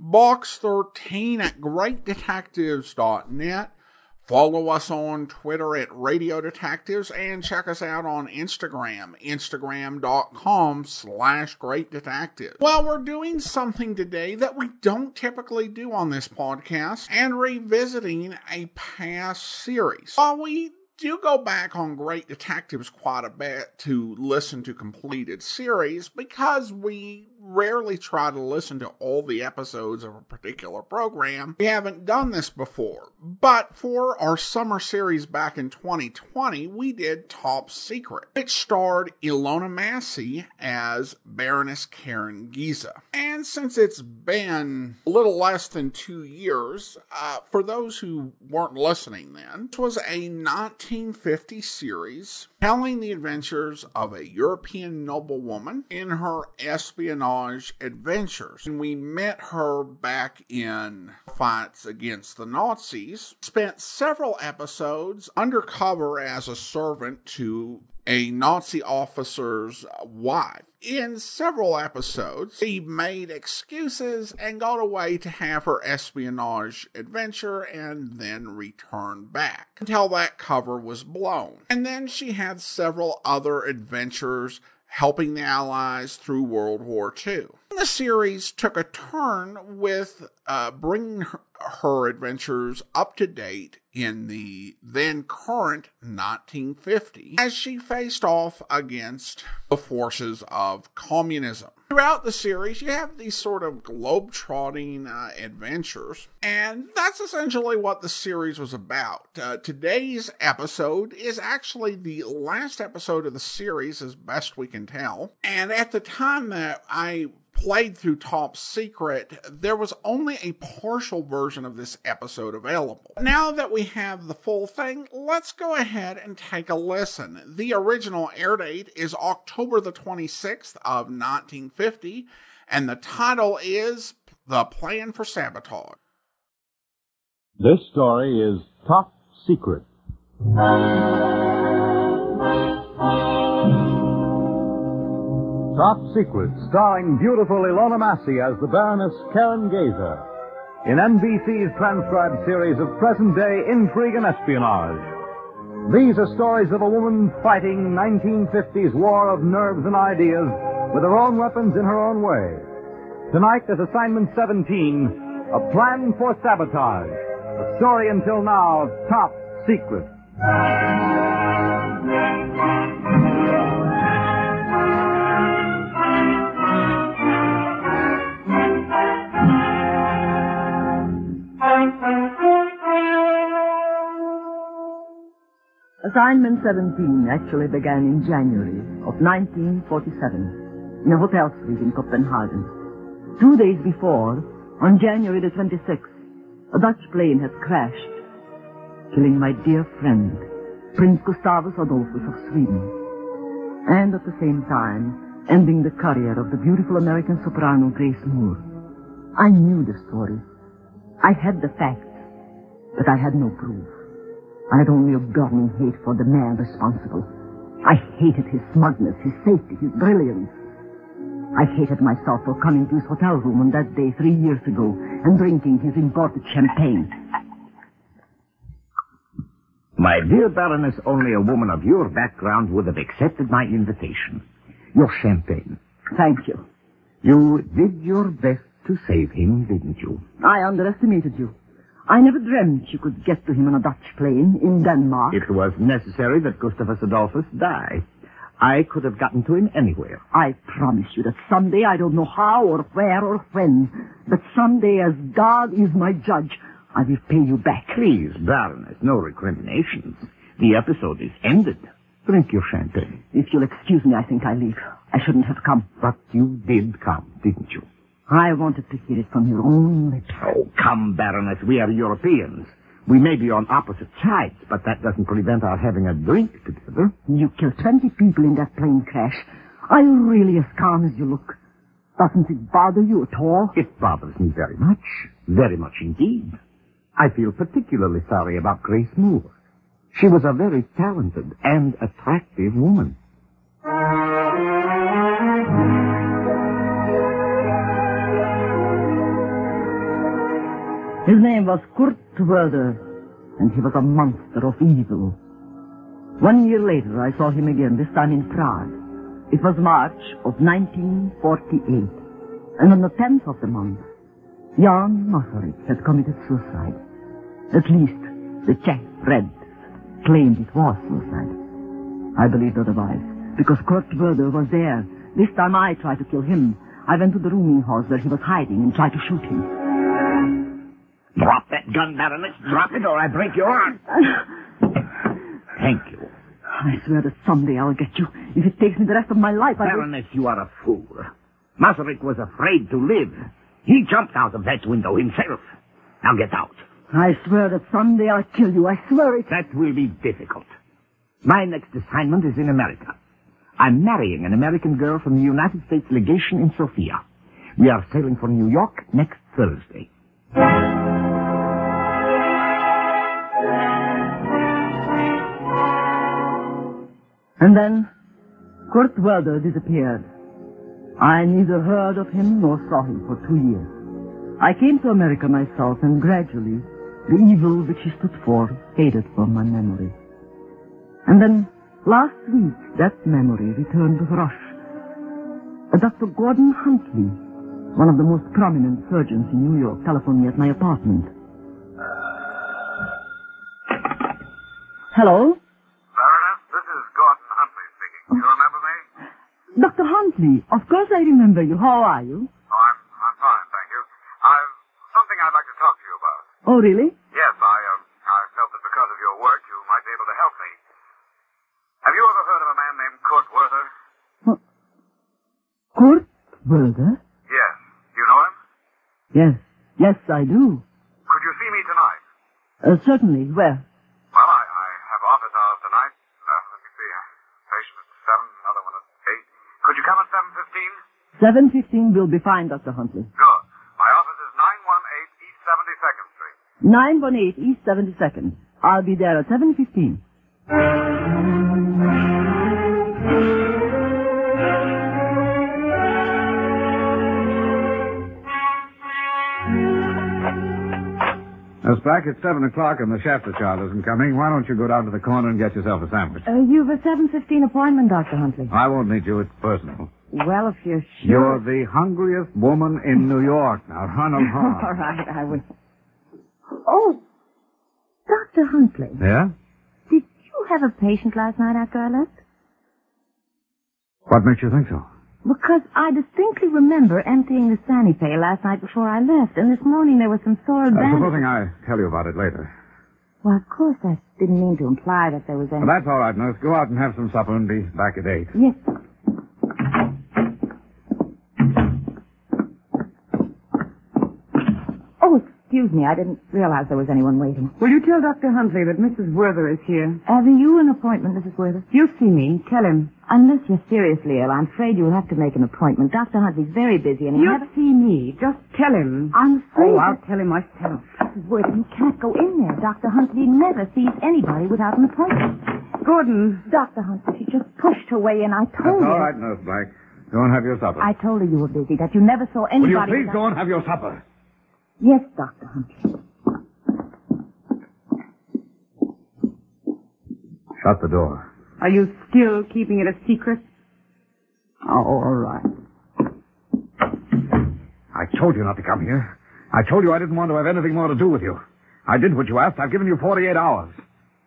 box13@greatdetectives.net. Follow us on Twitter at Radio Detectives and check us out on Instagram, instagram.com/greatdetectives. Well, we're doing something today that we don't typically do on this podcast and revisiting a past series. While we do go back on Great Detectives quite a bit to listen to completed series because we rarely try to listen to all the episodes of a particular program. We haven't done this before, but for our summer series back in 2020, we did Top Secret, which starred Ilona Massey as Baroness Karen Giza. And since it's been a little less than 2 years, for those who weren't listening then, it was a 1950 series telling the adventures of a European noblewoman in her espionage adventures. And we met her back in fights against the Nazis, spent several episodes undercover as a servant to a Nazi officer's wife. In several episodes, she made excuses and got away to have her espionage adventure and then returned back until that cover was blown. And then she had several other adventures helping the Allies through World War II. The series took a turn with bringing her adventures up to date in the then current 1950s as she faced off against the forces of communism. Throughout the series, you have these sort of globe-trotting adventures, and that's essentially what the series was about. Today's episode is actually the last episode of the series, as best we can tell, and at the time that I played through Top Secret, there was only a partial version of this episode available. Now that we have the full thing, let's go ahead and take a listen. The original air date is October the 26th of 1950, and the title is The Plan for Sabotage. This story is Top Secret. Top Secret, starring beautiful Ilona Massey as the Baroness Karen Giza in NBC's transcribed series of present-day intrigue and espionage. These are stories of a woman fighting 1950s war of nerves and ideas with her own weapons in her own way. Tonight is Assignment 17, A Plan for Sabotage, a story until now, Top Secret. Assignment 17 actually began in January of 1947 in a hotel suite in Copenhagen. 2 days before, on January the 26th, a Dutch plane had crashed, killing my dear friend, Prince Gustav Adolf of Sweden, and at the same time, ending the career of the beautiful American soprano Grace Moore. I knew the story. I had the facts, but I had no proof. I had only a burning hate for the man responsible. I hated his smugness, his safety, his brilliance. I hated myself for coming to his hotel room on that day 3 years ago and drinking his imported champagne. My dear Baroness, only a woman of your background would have accepted my invitation. Your champagne. Thank you. You did your best to save him, didn't you? I underestimated you. I never dreamt you could get to him on a Dutch plane in Denmark. It was necessary that Gustavus Adolphus die. I could have gotten to him anywhere. I promise you that someday, I don't know how or where or when, but someday, as God is my judge, I will pay you back. Please, Baroness, no recriminations. The episode is ended. Drink your champagne. If you'll excuse me, I think I leave. I shouldn't have come. But you did come, didn't you? I wanted to hear it from your own lips. Oh, come, Baroness, we are Europeans. We may be on opposite sides, but that doesn't prevent our having a drink together. You killed 20 people in that plane crash. Are you really as calm as you look? Doesn't it bother you at all? It bothers me very much. Very much indeed. I feel particularly sorry about Grace Moore. She was a very talented and attractive woman. His name was Kurt Werder, and he was a monster of evil. 1 year later, I saw him again, this time in Prague. It was March of 1948, and on the 10th of the month, Jan Masaryk had committed suicide. At least, the Czech Reds claimed it was suicide. I believed otherwise, because Kurt Werder was there. This time I tried to kill him. I went to the rooming house where he was hiding and tried to shoot him. Drop that gun, Baroness. Drop it or I break your arm. Thank you. I swear that someday I'll get you. If it takes me the rest of my life, I will... Baroness, you are a fool. Masaryk was afraid to live. He jumped out of that window himself. Now get out. I swear that someday I'll kill you. I swear it. That will be difficult. My next assignment is in America. I'm marrying an American girl from the United States legation in Sofia. We are sailing for New York next Thursday. And then, Kurt Werder disappeared. I neither heard of him nor saw him for 2 years. I came to America myself, and gradually, the evil which he stood for faded from my memory. And then, last week, that memory returned with a rush. Dr. Gordon Huntley, one of the most prominent surgeons in New York, telephoned me at my apartment. Hello? Dr. Huntley, of course I remember you. How are you? Oh, I'm fine, thank you. I've something I'd like to talk to you about. Oh, really? Yes, I felt that because of your work, you might be able to help me. Have you ever heard of a man named Kurt Werder? Well, Kurt Werder? Yes. Do you know him? Yes. Yes, I do. Could you see me tonight? Certainly. Where? Well, I have office hours tonight. Let me see. Patient at 7, another one at 8. Could you come at 7:15? 7:15 will be fine, Dr. Huntley. Good. My office is 918 East 72nd Street. 918 East 72nd. I'll be there at 7:15. It's back at 7 o'clock and the Schafterchild isn't coming. Why don't you go down to the corner and get yourself a sandwich? You've a 7:15 appointment, Dr. Huntley. I won't need you. It's personal. Well, if you're sure... You're the hungriest woman in New York. Now, run along. All right, I will. Oh, Dr. Huntley. Yeah? Did you have a patient last night after I left? What makes you think so? Because I distinctly remember emptying the sanitary last night before I left, and this morning there was some soiled bandages. Supposing I tell you about it later. Well, of course, I didn't mean to imply that there was any... Well, that's all right, nurse. Go out and have some supper and be back at 8. Yes. Oh, excuse me. I didn't realize there was anyone waiting. Will you tell Dr. Huntley that Mrs. Werther is here? Have you an appointment, Mrs. Werther? You see me. Tell him. Unless you're seriously ill, I'm afraid you'll have to make an appointment. Dr. Huntley's very busy, and you'll see me. Just tell him. I'm afraid... Oh, I'll tell him myself. Mrs. Werther, you can't go in there. Dr. Huntley never sees anybody without an appointment. Gordon. Dr. Huntley, she just pushed her way in. I told her... That's all right, Nurse Blank. Go and have your supper. I told her you were busy, that you never saw anybody... Will you please go and have your supper? Yes, Dr. Huntley. Shut the door. Are you still keeping it a secret? Oh, all right. I told you not to come here. I told you I didn't want to have anything more to do with you. I did what you asked. I've given you 48 hours.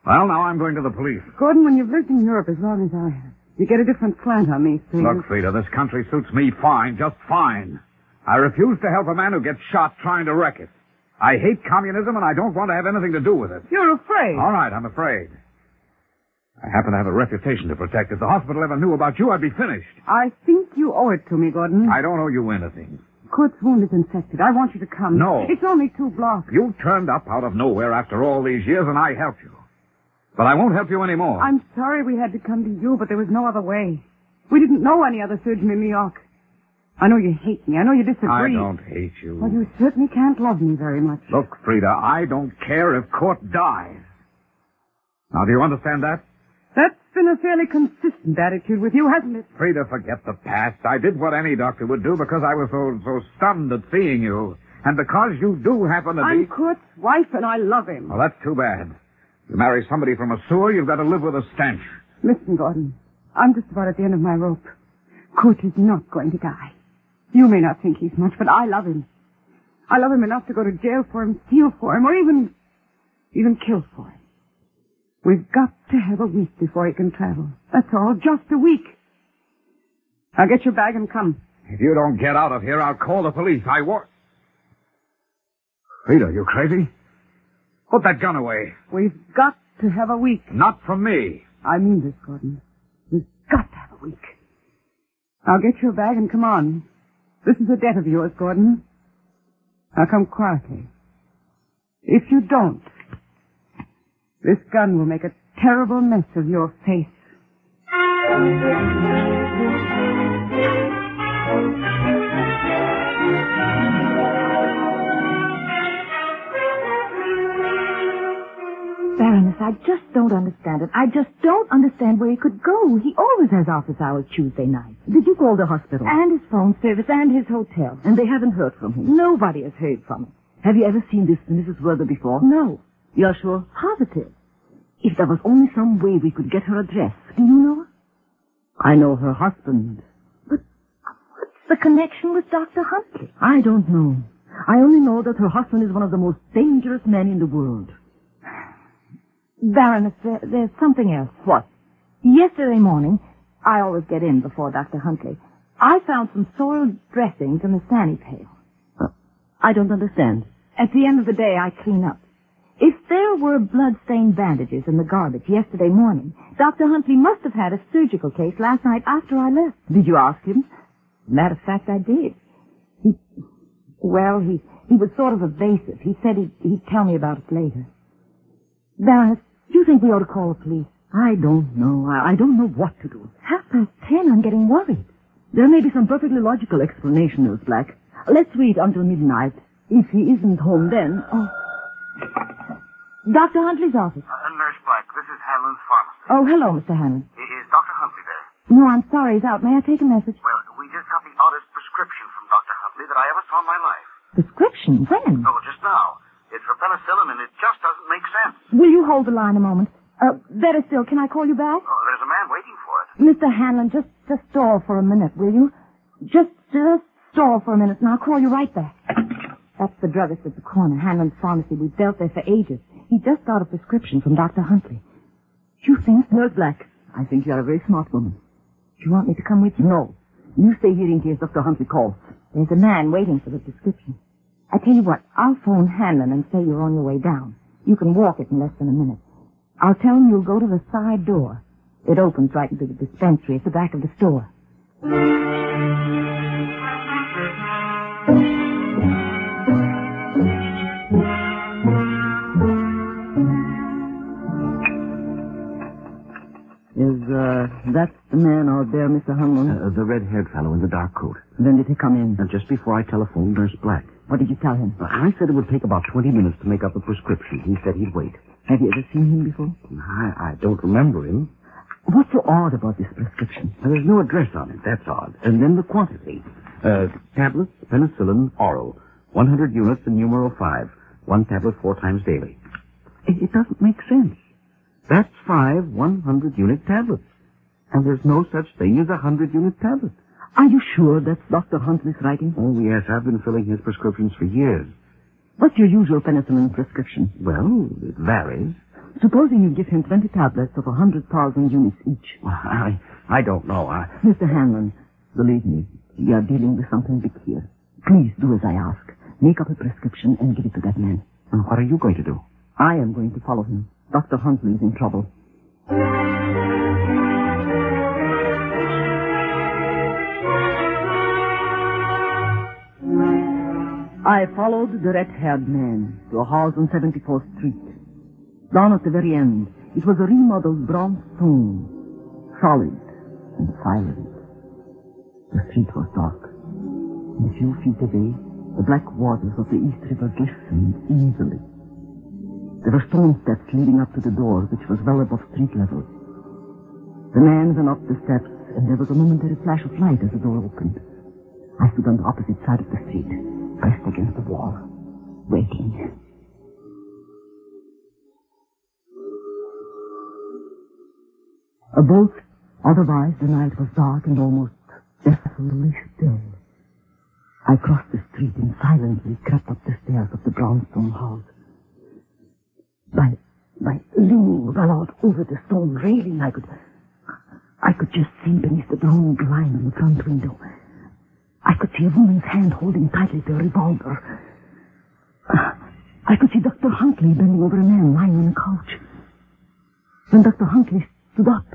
Well, now I'm going to the police. Gordon, when you've lived in Europe as long as I have, you get a different slant on these things. Look, Frieda, this country suits me fine, just fine. I refuse to help a man who gets shot trying to wreck it. I hate communism, and I don't want to have anything to do with it. You're afraid. All right, I'm afraid. I happen to have a reputation to protect. If the hospital ever knew about you, I'd be finished. I think you owe it to me, Gordon. I don't owe you anything. Kurt's wound is infected. I want you to come. No. It's only 2 blocks. You turned up out of nowhere after all these years, and I helped you. But I won't help you anymore. I'm sorry we had to come to you, but there was no other way. We didn't know any other surgeon in New York. I know you hate me. I know you disagree. I don't hate you. Well, you certainly can't love me very much. Look, Frieda, I don't care if Kurt dies. Now, do you understand that? That's been a fairly consistent attitude with you, hasn't it? Frieda, forget the past. I did what any doctor would do because I was so stunned at seeing you. And because you do happen to be... I'm Kurt's wife, and I love him. Well, that's too bad. You marry somebody from a sewer, you've got to live with a stench. Listen, Gordon, I'm just about at the end of my rope. Kurt is not going to die. You may not think he's much, but I love him. I love him enough to go to jail for him, steal for him, or even kill for him. We've got to have a week before he can travel. That's all, just a week. Now get your bag and come. If you don't get out of here, I'll call the police. I won't. Frieda, you crazy? Put that gun away. We've got to have a week. Not from me. I mean this, Gordon. We've got to have a week. Now get your bag and come on. This is a debt of yours, Gordon. Now come quietly. If you don't... this gun will make a terrible mess of your face. Baroness, I just don't understand it. I just don't understand where he could go. He always has office hours Tuesday night. Did you call the hospital? And his phone service and his hotel. And they haven't heard from him. Nobody has heard from him. Have you ever seen this Mrs. Werther before? No. You're sure? Positive. If there was only some way we could get her address. Do you know her? I know her husband. But what's the connection with Dr. Huntley? I don't know. I only know that her husband is one of the most dangerous men in the world. Baroness, there's something else. What? Yesterday morning, I always get in before Dr. Huntley, I found some soiled dressings in the sani pail. I don't understand. At the end of the day, I clean up. If there were blood-stained bandages in the garbage yesterday morning, Dr. Huntley must have had a surgical case last night after I left. Did you ask him? Matter of fact, I did. He was sort of evasive. He said he'd tell me about it later. Baroness, do you think we ought to call the police? I don't know. I don't know what to do. 10:30, I'm getting worried. There may be some perfectly logical explanation, Nurse Black. Let's wait until midnight. If he isn't home then... Oh. Dr. Huntley's office. Nurse Black, this is Hanlon's pharmacy. Oh, hello, Mr. Hanlon. Is Dr. Huntley there? No, I'm sorry, he's out. May I take a message? Well, we just got the oddest prescription from Dr. Huntley that I ever saw in my life. Prescription? When? Oh, just now. It's for penicillin, and it just doesn't make sense. Will you hold the line a moment? Better still, can I call you back? Oh, there's a man waiting for it. Mr. Hanlon, just stall for a minute, will you? Just stall for a minute, and I'll call you right back. That's the druggist at the corner, Hanlon's pharmacy. We've dealt there for ages. He just got a prescription from Dr. Huntley. Do you think... Nurse Black, I think you're a very smart woman. Do you want me to come with you? No. You stay here in case Dr. Huntley calls. There's a man waiting for the prescription. I tell you what, I'll phone Hanlon and say you're on your way down. You can walk it in less than a minute. I'll tell him you'll go to the side door. It opens right into the dispensary at the back of the store. That's the man out there, Mr. Hunlon? The red-haired fellow in the dark coat. When did he come in? Just before I telephoned Nurse Black. What did you tell him? I said it would take about 20 minutes to make up a prescription. He said he'd wait. Have you ever seen him before? I don't remember him. What's so odd about this prescription? There's no address on it. That's odd. And then the quantity. Tablets, penicillin, oral. 100 units in numero 5. 1 tablet 4 times daily. It doesn't make sense. That's 5 100-unit tablets. And there's no such thing as a 100-unit tablet. Are you sure that's Dr. Huntley's writing? Oh, yes. I've been filling his prescriptions for years. What's your usual penicillin prescription? Well, it varies. Supposing you give him 20 tablets of 100,000 units each. Well, I don't know. Mr. Hanlon, believe me, we are dealing with something big here. Please do as I ask. Make up a prescription and give it to that man. And what are you going to do? I am going to follow him. Dr. Huntley is in trouble. Wow. I followed the red-haired man to a house on 74th Street. Down at the very end, it was a remodeled bronze tomb, solid and silent. The street was dark, and a few feet away, the black waters of the East River glistened easily. There were stone steps leading up to the door, which was well above street level. The man went up the steps, and there was a momentary flash of light as the door opened. I stood on the opposite side of the street, pressed against the wall, waiting. Above, otherwise, the night was dark and almost deathly still. I crossed the street and silently crept up the stairs of the brownstone house. By leaning well out over the stone railing, I could just see beneath the brown blind in the front window. I could see a woman's hand holding tightly to a revolver. I could see Dr. Huntley bending over a man lying on a couch. When Dr. Huntley stood up,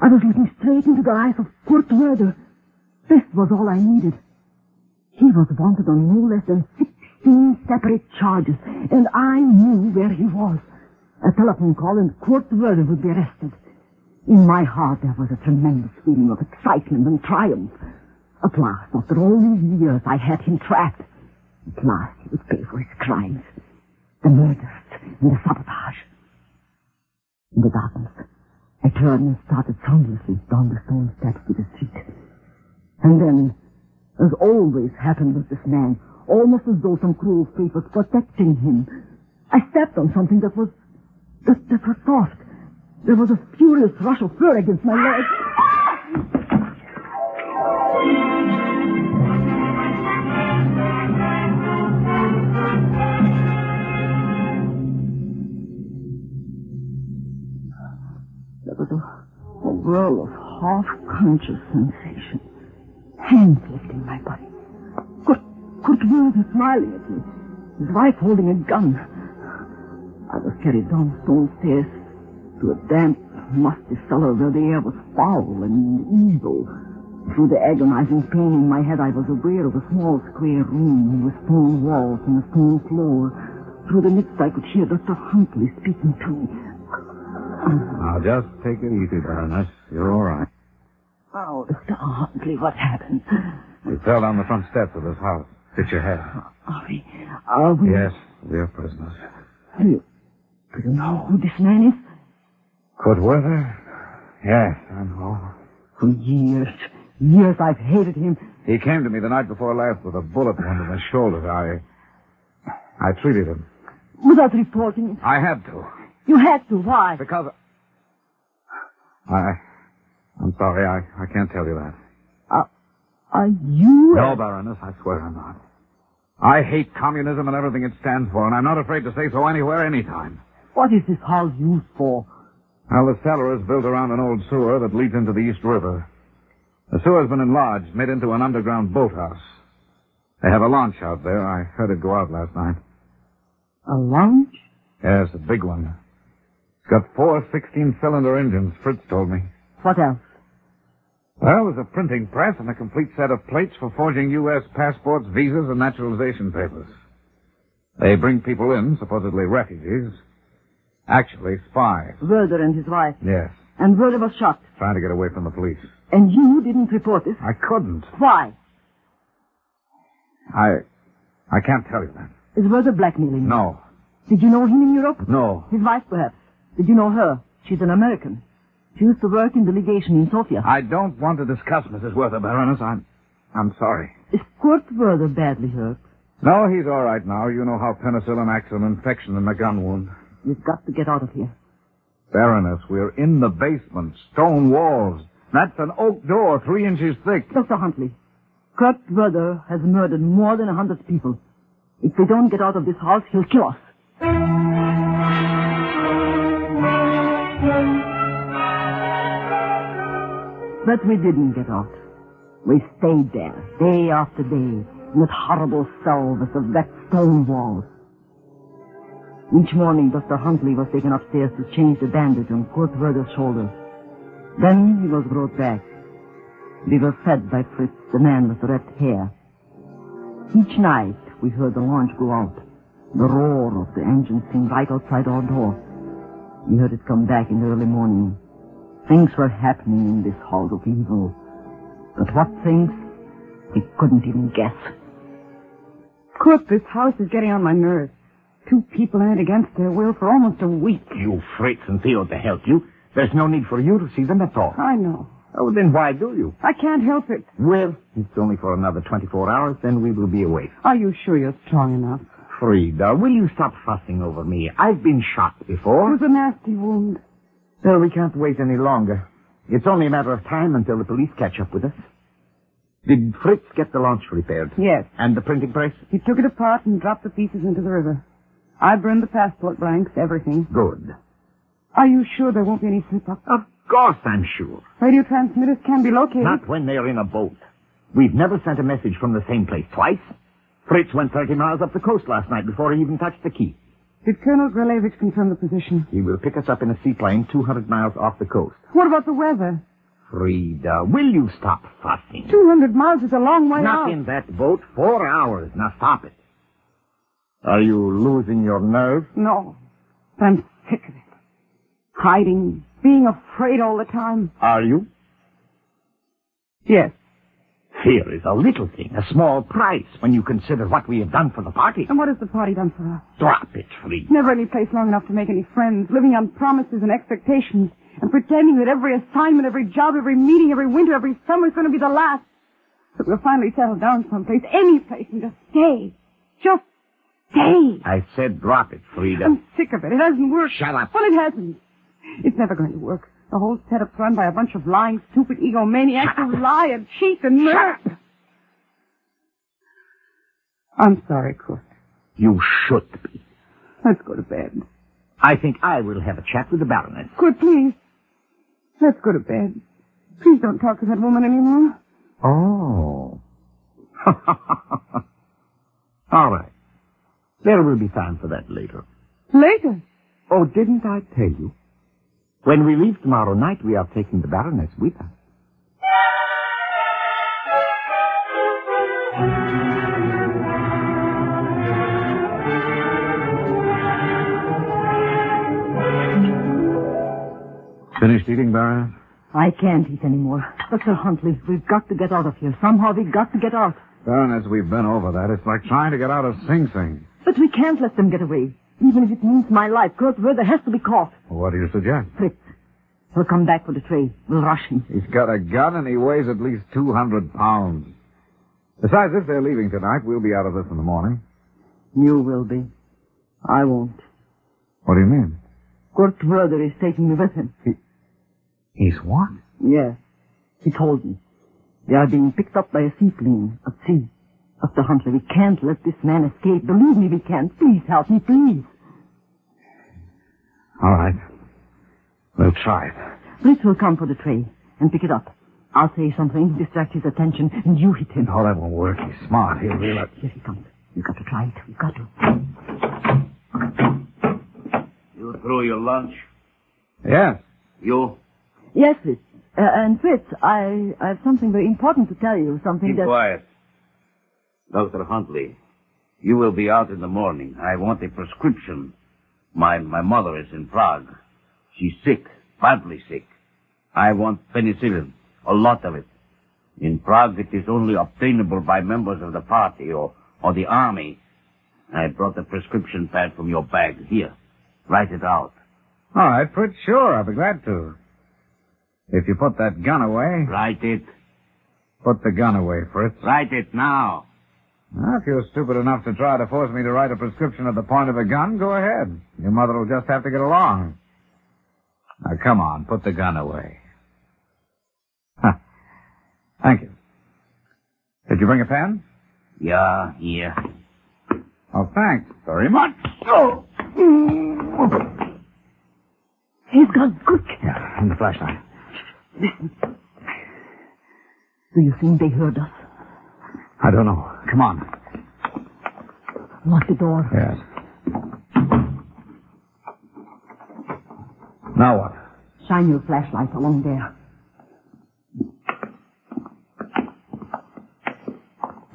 I was looking straight into the eyes of Kurt Werder. This was all I needed. He was wanted on no less than 16 separate charges, and I knew where he was. A telephone call and Kurt Werder would be arrested. In my heart there was a tremendous feeling of excitement and triumph. At last, after all these years, I had him trapped. At last, he would pay for his crimes, the murders and the sabotage. In the darkness, I turned and started soundlessly down the stone steps to the street. And then, as always happened with this man, almost as though some cruel fate was protecting him, I stepped on something that was soft. There was a furious rush of fur against my leg. There was a whirl of half-conscious sensation. Hands lifting my body. Kurt Werder smiling at me. His wife holding a gun. I was carried down stone stairs to a damp, musty cellar where the air was foul and evil. Through the agonizing pain in my head, I was aware of a small square room with stone walls and a stone floor. Through the mist, I could hear Dr. Huntley speaking to me. Now, just take it easy, Baroness. You're all right. Oh, Dr. Huntley, what happened? You fell down the front steps of this house. Hit your head. Are we... Yes, we are prisoners. Do you know who this man is? Kurt Werder? Yes, I know. For years I've hated him. He came to me the night before last with a bullet wound in his shoulder. I treated him. Without reporting it? I had to. You had to. Why? Because... I'm sorry. I can't tell you that. Are you... No, Baroness, I swear I'm not. I hate communism and everything it stands for, and I'm not afraid to say so anywhere, anytime. What is this house used for? Well, the cellar is built around an old sewer that leads into the East River. The sewer's been enlarged, made into an underground boathouse. They have a launch out there. I heard it go out last night. A launch? Yes, a big one. It's got four 16-cylinder engines, Fritz told me. What else? Well, there's a printing press and a complete set of plates for forging U.S. passports, visas, and naturalization papers. They bring people in, supposedly refugees. Actually, spies. Werder and his wife. Yes. And Werder was shot. Trying to get away from the police. And you didn't report this? I couldn't. Why? I can't tell you that. Is Werder blackmailing you? No. Did you know him in Europe? No. His wife, perhaps. Did you know her? She's an American. She used to work in delegation in Sofia. I don't want to discuss Mrs. Werther, Baroness. I'm sorry. Is Kurt Werder badly hurt? No, he's all right now. You know how penicillin acts on infection in a gun wound. You've got to get out of here. Baroness, we're in the basement. Stone walls. That's an oak door 3 inches thick. Dr. Huntley, Kurt Werder has murdered more than 100 people. If we don't get out of this house, he'll kill us. But we didn't get out. We stayed there, day after day, in that horrible cell with the wet stone walls. Each morning, Dr. Huntley was taken upstairs to change the bandage on Kurt Werder's shoulder. Then he was brought back. We were fed by Fritz, the man with the red hair. Each night, we heard the launch go out. The roar of the engine seemed right outside our door. We heard it come back in the early morning. Things were happening in this hall of evil. But what things? We couldn't even guess. Kurt, this house is getting on my nerves. Two people in it against their will for almost a week. You Fritz and Theo to help you. There's no need for you to see them at all. I know. Oh, then why do you? I can't help it. Well, it's only for another 24 hours, then we will be awake. Are you sure you're strong enough? Frieda, will you stop fussing over me? I've been shot before. It was a nasty wound. Well, we can't wait any longer. It's only a matter of time until the police catch up with us. Did Fritz get the launch repaired? Yes. And the printing press? He took it apart and dropped the pieces into the river. I burned the passport blanks, everything. Good. Are you sure there won't be any slip-up? Of course I'm sure. Radio transmitters can be located. Not when they're in a boat. We've never sent a message from the same place twice. Fritz went 30 miles up the coast last night before he even touched the key. Did Colonel Grelevich confirm the position? He will pick us up in a seaplane 200 miles off the coast. What about the weather? Frieda, will you stop fussing? 200 miles is a long way out. Not in that boat. 4 hours. Now stop it. Are you losing your nerve? No. I'm sick of it. Hiding, being afraid all the time. Are you? Yes. Fear is a little thing, a small price when you consider what we have done for the party. And what has the party done for us? Drop it, Frieda. Never any place long enough to make any friends, living on promises and expectations, and pretending that every assignment, every job, every meeting, every winter, every summer is going to be the last. But we'll finally settle down someplace, any place, and just stay. Just stay. I said drop it, Frieda. I'm sick of it. It hasn't worked. Shut up. Well, it hasn't. It's never going to work. The whole setup's run by a bunch of lying, stupid egomaniacs who lie and cheat and murder. I'm sorry, Kurt. You should be. Let's go to bed. I think I will have a chat with the Baroness. Kurt, please. Let's go to bed. Please don't talk to that woman anymore. Oh. All right. There will be time for that later. Later? Oh, didn't I tell you? When we leave tomorrow night, we are taking the Baroness with us. Finished eating, Baroness? I can't eat anymore. Dr. Huntley, we've got to get out of here. Somehow we've got to get out. Baroness, we've been over that. It's like trying to get out of Sing Sing. But we can't let them get away. Even if it means my life, Kurt Werder has to be caught. What do you suggest? Fritz. He'll come back for the tray. We'll rush him. He's got a gun and he weighs at least 200 pounds. Besides, if they're leaving tonight, we'll be out of this in the morning. You will be. I won't. What do you mean? Kurt Werder is taking me with him. He's what? Yes. He told me. They are being picked up by a seaplane at sea. Dr. Huntley, we can't let this man escape. Believe me, we can't. Please help me, please. All right. We'll try it. Fritz will come for the tray and pick it up. I'll say something, distract his attention, and you hit him. Oh, that won't work. He's smart. He'll realize. Here he comes. You've got to try it. You've got to. You through your lunch? Yes. You? Yes, Fritz. And Fritz, I have something very important to tell you. Something that... Be quiet. Dr. Huntley, you will be out in the morning. I want a prescription. My mother is in Prague. She's sick, badly sick. I want penicillin, a lot of it. In Prague, it is only obtainable by members of the party or the army. I brought the prescription pad from your bag. Here, write it out. All right, Fritz, sure, I'll be glad to. If you put that gun away... Write it. Put the gun away, Fritz. Write it now. Well, if you're stupid enough to try to force me to write a prescription at the point of a gun, go ahead. Your mother will just have to get along. Now, come on, put the gun away. Huh. Thank you. Did you bring a pen? Yeah, here. Yeah. Oh, thanks very much. Oh! He's gone quick. Yeah, and the flashlight. Listen. Do you think they heard us? I don't know. Come on. Lock the door. Yes. Now what? Shine your flashlight along there.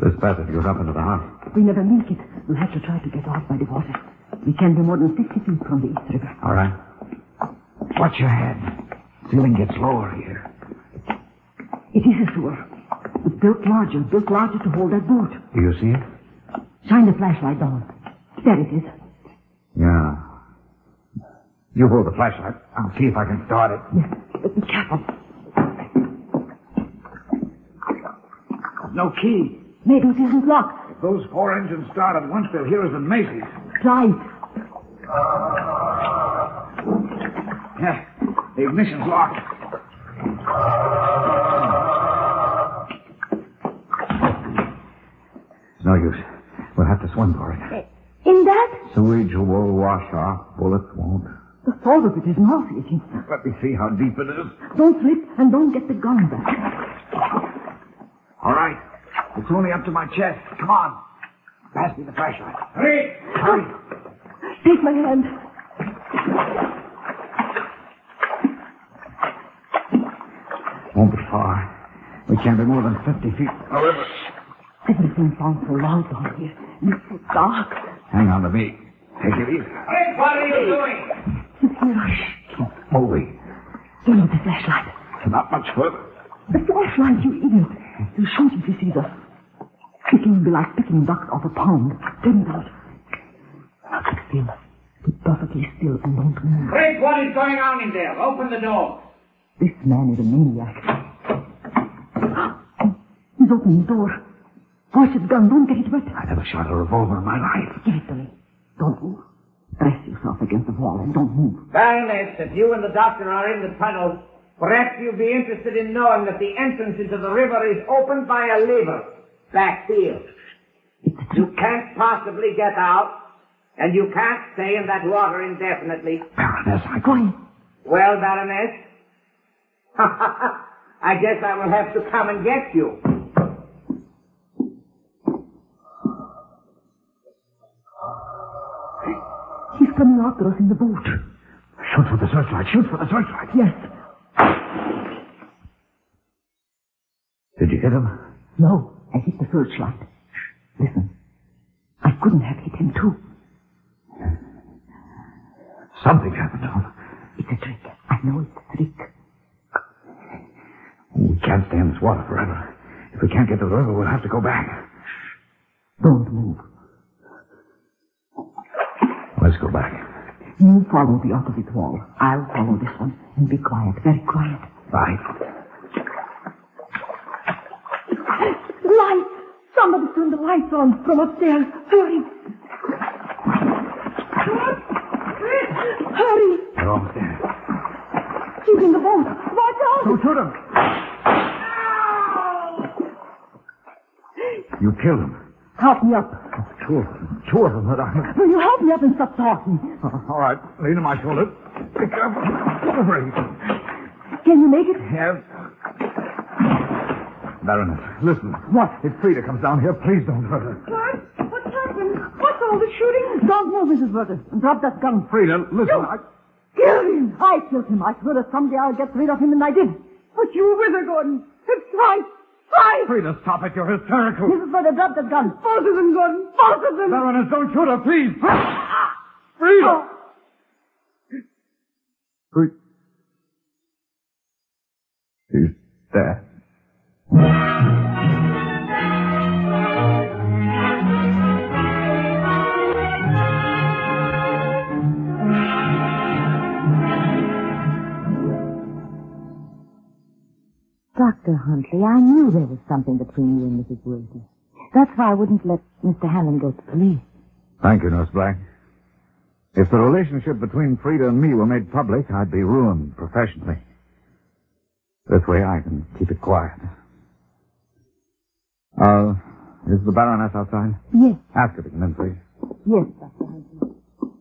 This Mrs. Bertha, you drop into the house. We never make it. We'll have to try to get out by the water. We can be more than 50 feet from the East River. All right. Watch your head. Ceiling gets lower here. It is a sewer. It's built larger to hold that boat. Do you see it? Shine the flashlight on. There it is. Yeah. You hold the flashlight. I'll see if I can start it. Yes. Be careful. No key. Maybe it isn't locked. If those four engines start at once, they'll hear us in Macy's. Try it. Yeah, the ignition's locked. It's no use. We'll have to swim for it. In that? Sewage will wash off. Bullets won't. The fall of it is nauseating. Let me see how deep it is. Don't slip and don't get the gun back. All right. It's only up to my chest. Come on. Pass me the flashlight. Hurry! Hurry! Take my hand. Won't be far. We can't be more than 50 feet. However, everything sounds so loud down here. It's so dark. Hang on to me. Take it easy. Hey, what are you doing? It's here. Shh. Don't move me. Give me the flashlight. It's not much further. The flashlight, you idiot. He'll shoot if he sees us. It will be like picking ducks off a pond. Turn it out. Sit still. Be perfectly still and don't move. Frank, what is going on in there? Open the door. This man is a maniac. He's opening the door. Watch his gun. Don't get it wet. I never shot a revolver in my life. Give it to me. Don't move. Press yourself against the wall and don't move. Baroness, if you and the doctor are in the tunnel, perhaps you'll be interested in knowing that the entrance into the river is opened by a lever. Back field. You can't possibly get out, and you can't stay in that water indefinitely. Baroness, I'm going. Well, Baroness, I guess I will have to come and get you. He's coming after us in the boat. Shoot for the searchlight. Shoot for the searchlight. Yes. Did you hit him? No. I hit the searchlight. Listen. I couldn't have hit him, too. Something happened to him. It's a trick. I know it's a trick. We can't stay in this water forever. If we can't get to the river, we'll have to go back. Don't move. Let's go back. You follow the opposite wall. I'll follow this one. And be quiet. Very quiet. Right. Lights! Somebody turned the lights on from upstairs. Hurry! Hurry! They're almost there. She's in the boat. Watch out! Don't shoot him! No! You killed him. Help me up. Oh, two of them. Will you help me up and stop talking? All right. Lean on my shoulder. Pick up. Can you make it? Yes. Baroness, listen. What? If Frieda comes down here, please don't hurt her. What? What's happened? What's all the shooting? Don't move, Mrs. Werther. Drop that gun. Frieda, listen. You killed him. I killed him. I swear that someday I'll get rid of him, and I did. But you were with her, Gordon. It's right. Right. Frieda, stop it. You're hysterical. Mrs. Werther, drop that gun. Both of them, Gordon. Both of them. Baroness, don't shoot her, please. Frieda. Oh. Frieda. He's dead. Dr. Huntley, I knew there was something between you and Mrs. Wilson. That's why I wouldn't let Mr. Hammond go to the police. Thank you, Nurse Black. If the relationship between Frieda and me were made public, I'd be ruined professionally. This way I can keep it quiet. Is the Baroness outside? Yes. Ask her to come in, please. Yes, Dr. Huntley.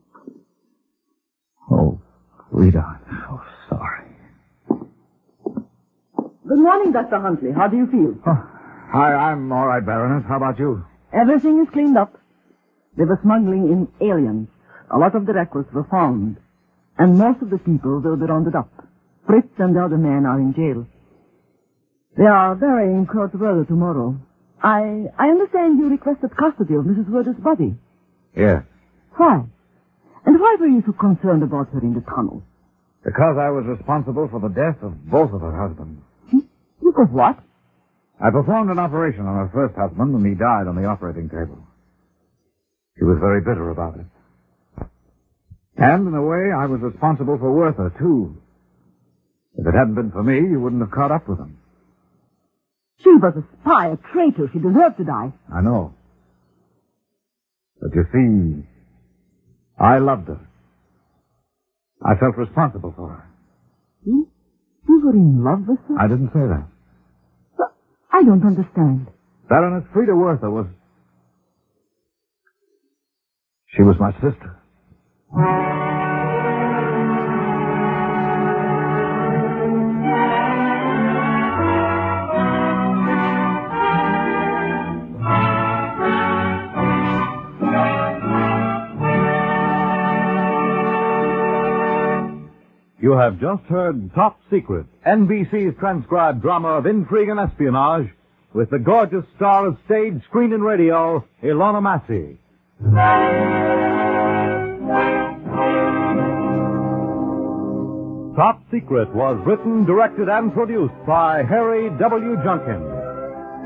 Oh, Frieda, I'm so sorry. Good morning, Dr. Huntley. How do you feel? Oh, I'm all right, Baroness. How about you? Everything is cleaned up. They were smuggling in aliens. A lot of the records were found. And most of the people will be rounded up. Fritz and the other men are in jail. They are burying Kurt Werder tomorrow. I understand you requested custody of Mrs. Werder's body. Yes. Why? And why were you so concerned about her in the tunnel? Because I was responsible for the death of both of her husbands. You did what? I performed an operation on her first husband, and he died on the operating table. She was very bitter about it. And, in a way, I was responsible for Werther, too. If it hadn't been for me, you wouldn't have caught up with him. She was a spy, a traitor. She deserved to die. I know. But you see, I loved her. I felt responsible for her. You were in love with her? I didn't say that. But I don't understand. Baroness Frieda Werther was... She was my sister. You have just heard Top Secret, NBC's transcribed drama of intrigue and espionage, with the gorgeous star of stage, screen, and radio, Ilona Massey. Top Secret was written, directed, and produced by Harry W. Junkin.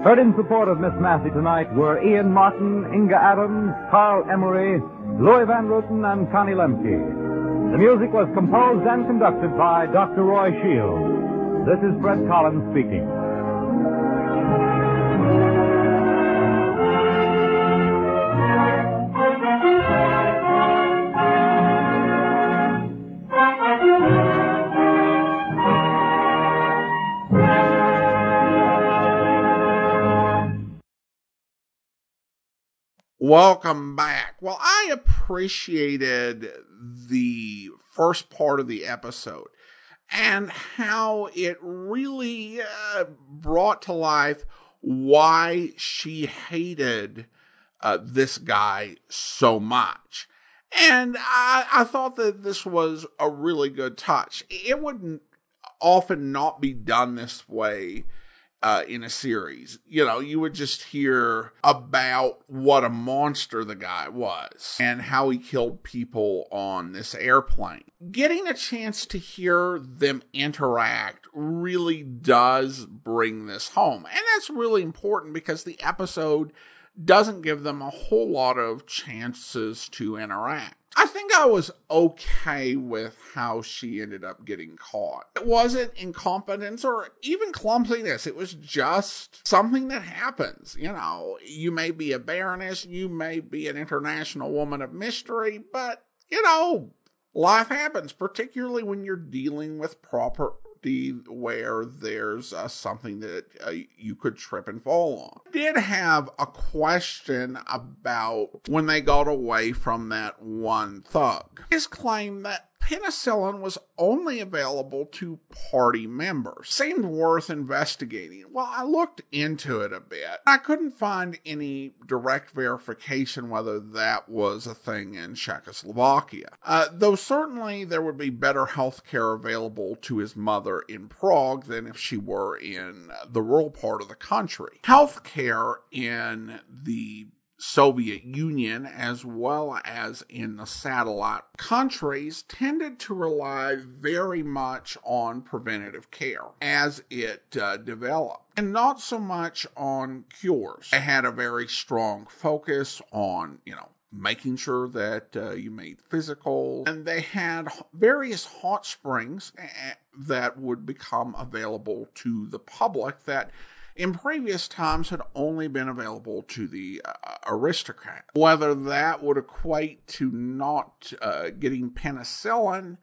Heard in support of Miss Massey tonight were Ian Martin, Inga Adams, Carl Emery, Louis Van Rooten, and Connie Lemke. The music was composed and conducted by Dr. Roy Shields. This is Brett Collins speaking. Welcome back. Well, I appreciated the first part of the episode and how it really brought to life why she hated this guy so much. And I thought that this was a really good touch. It wouldn't often not be done this way in a series. You know, you would just hear about what a monster the guy was and how he killed people on this airplane. Getting a chance to hear them interact really does bring this home. And that's really important because the episode doesn't give them a whole lot of chances to interact. I think I was okay with how she ended up getting caught. It wasn't incompetence or even clumsiness. It was just something that happens. You know, you may be a baroness, you may be an international woman of mystery, but, you know, life happens, particularly when you're dealing with property where there's something that you could trip and fall on. I did have a question about when they got away from that one thug. His claim that penicillin was only available to party members seemed worth investigating. Well, I looked into it a bit. I couldn't find any direct verification whether that was a thing in Czechoslovakia. Though certainly there would be better health care available to his mother in Prague than if she were in the rural part of the country. Health care in the Soviet Union, as well as in the satellite countries, tended to rely very much on preventative care as it developed, and not so much on cures. They had a very strong focus on, you know, making sure that you made physical, and they had various hot springs that would become available to the public that in previous times had only been available to the aristocrat. Whether that would equate to not getting penicillin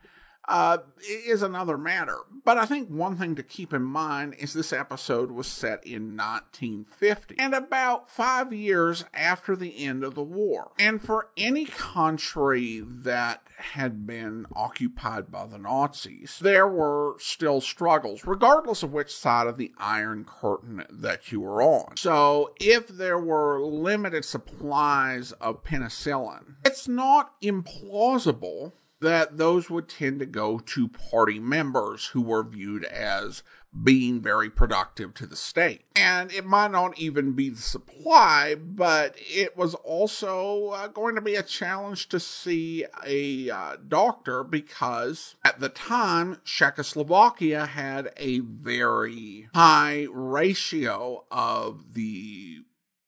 is another matter. But I think one thing to keep in mind is this episode was set in 1950, and about 5 years after the end of the war. And for any country that had been occupied by the Nazis, there were still struggles, regardless of which side of the Iron Curtain that you were on. So if there were limited supplies of penicillin, it's not implausible that those would tend to go to party members who were viewed as being very productive to the state. And it might not even be the supply, but it was also going to be a challenge to see a doctor, because at the time, Czechoslovakia had a very high ratio of the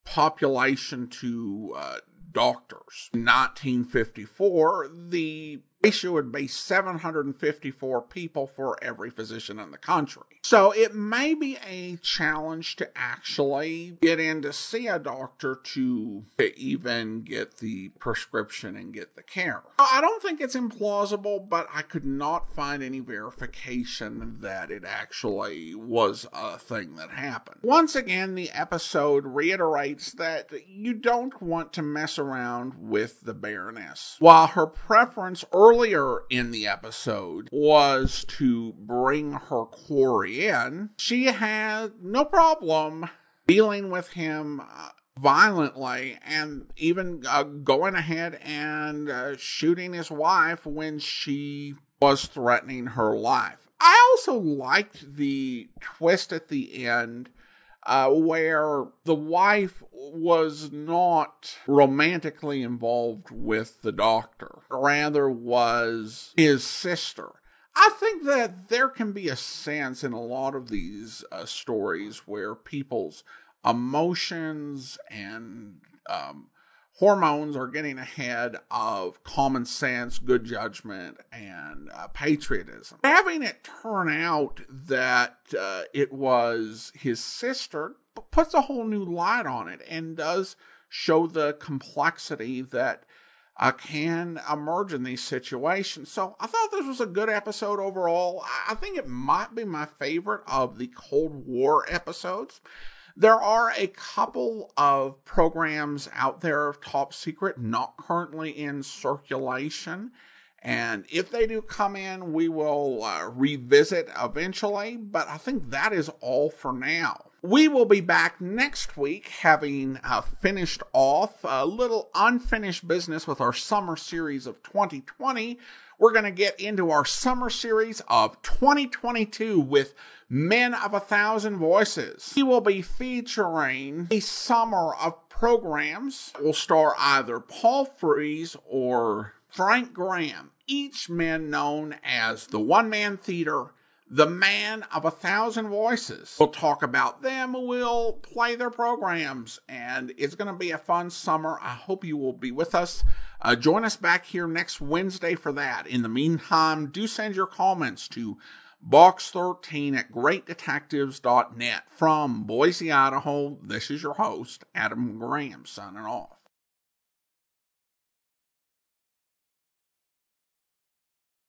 population to doctors. In 1954, the ratio would be 754 people for every physician in the country. So it may be a challenge to actually get in to see a doctor to even get the prescription and get the care. I don't think it's implausible, but I could not find any verification that it actually was a thing that happened. Once again, the episode reiterates that you don't want to mess around with the Baroness. While her preference earlier in the episode was to bring her quarry in, she had no problem dealing with him violently, and even going ahead and shooting his wife when she was threatening her life. I also liked the twist at the end where the wife was not romantically involved with the doctor, rather was his sister. I think that there can be a sense in a lot of these stories where people's emotions and hormones are getting ahead of common sense, good judgment, and patriotism. Having it turn out that it was his sister puts a whole new light on it and does show the complexity that can emerge in these situations. So I thought this was a good episode overall. I think it might be my favorite of the Cold War episodes. There are a couple of programs out there of Top Secret not currently in circulation, and if they do come in, we will revisit eventually, but I think that is all for now. We will be back next week, having finished off a little unfinished business with our summer series of 2020. We're going to get into our summer series of 2022 with Men of a Thousand Voices. We will be featuring a summer of programs that will star either Paul Frees or Frank Graham, each man known as the one-man theater, the Man of a Thousand Voices. We'll talk about them, we'll play their programs, and it's going to be a fun summer. I hope you will be with us. Join us back here next Wednesday for that. In the meantime, do send your comments to box13@greatdetectives.net. From Boise, Idaho, this is your host, Adam Graham, signing off.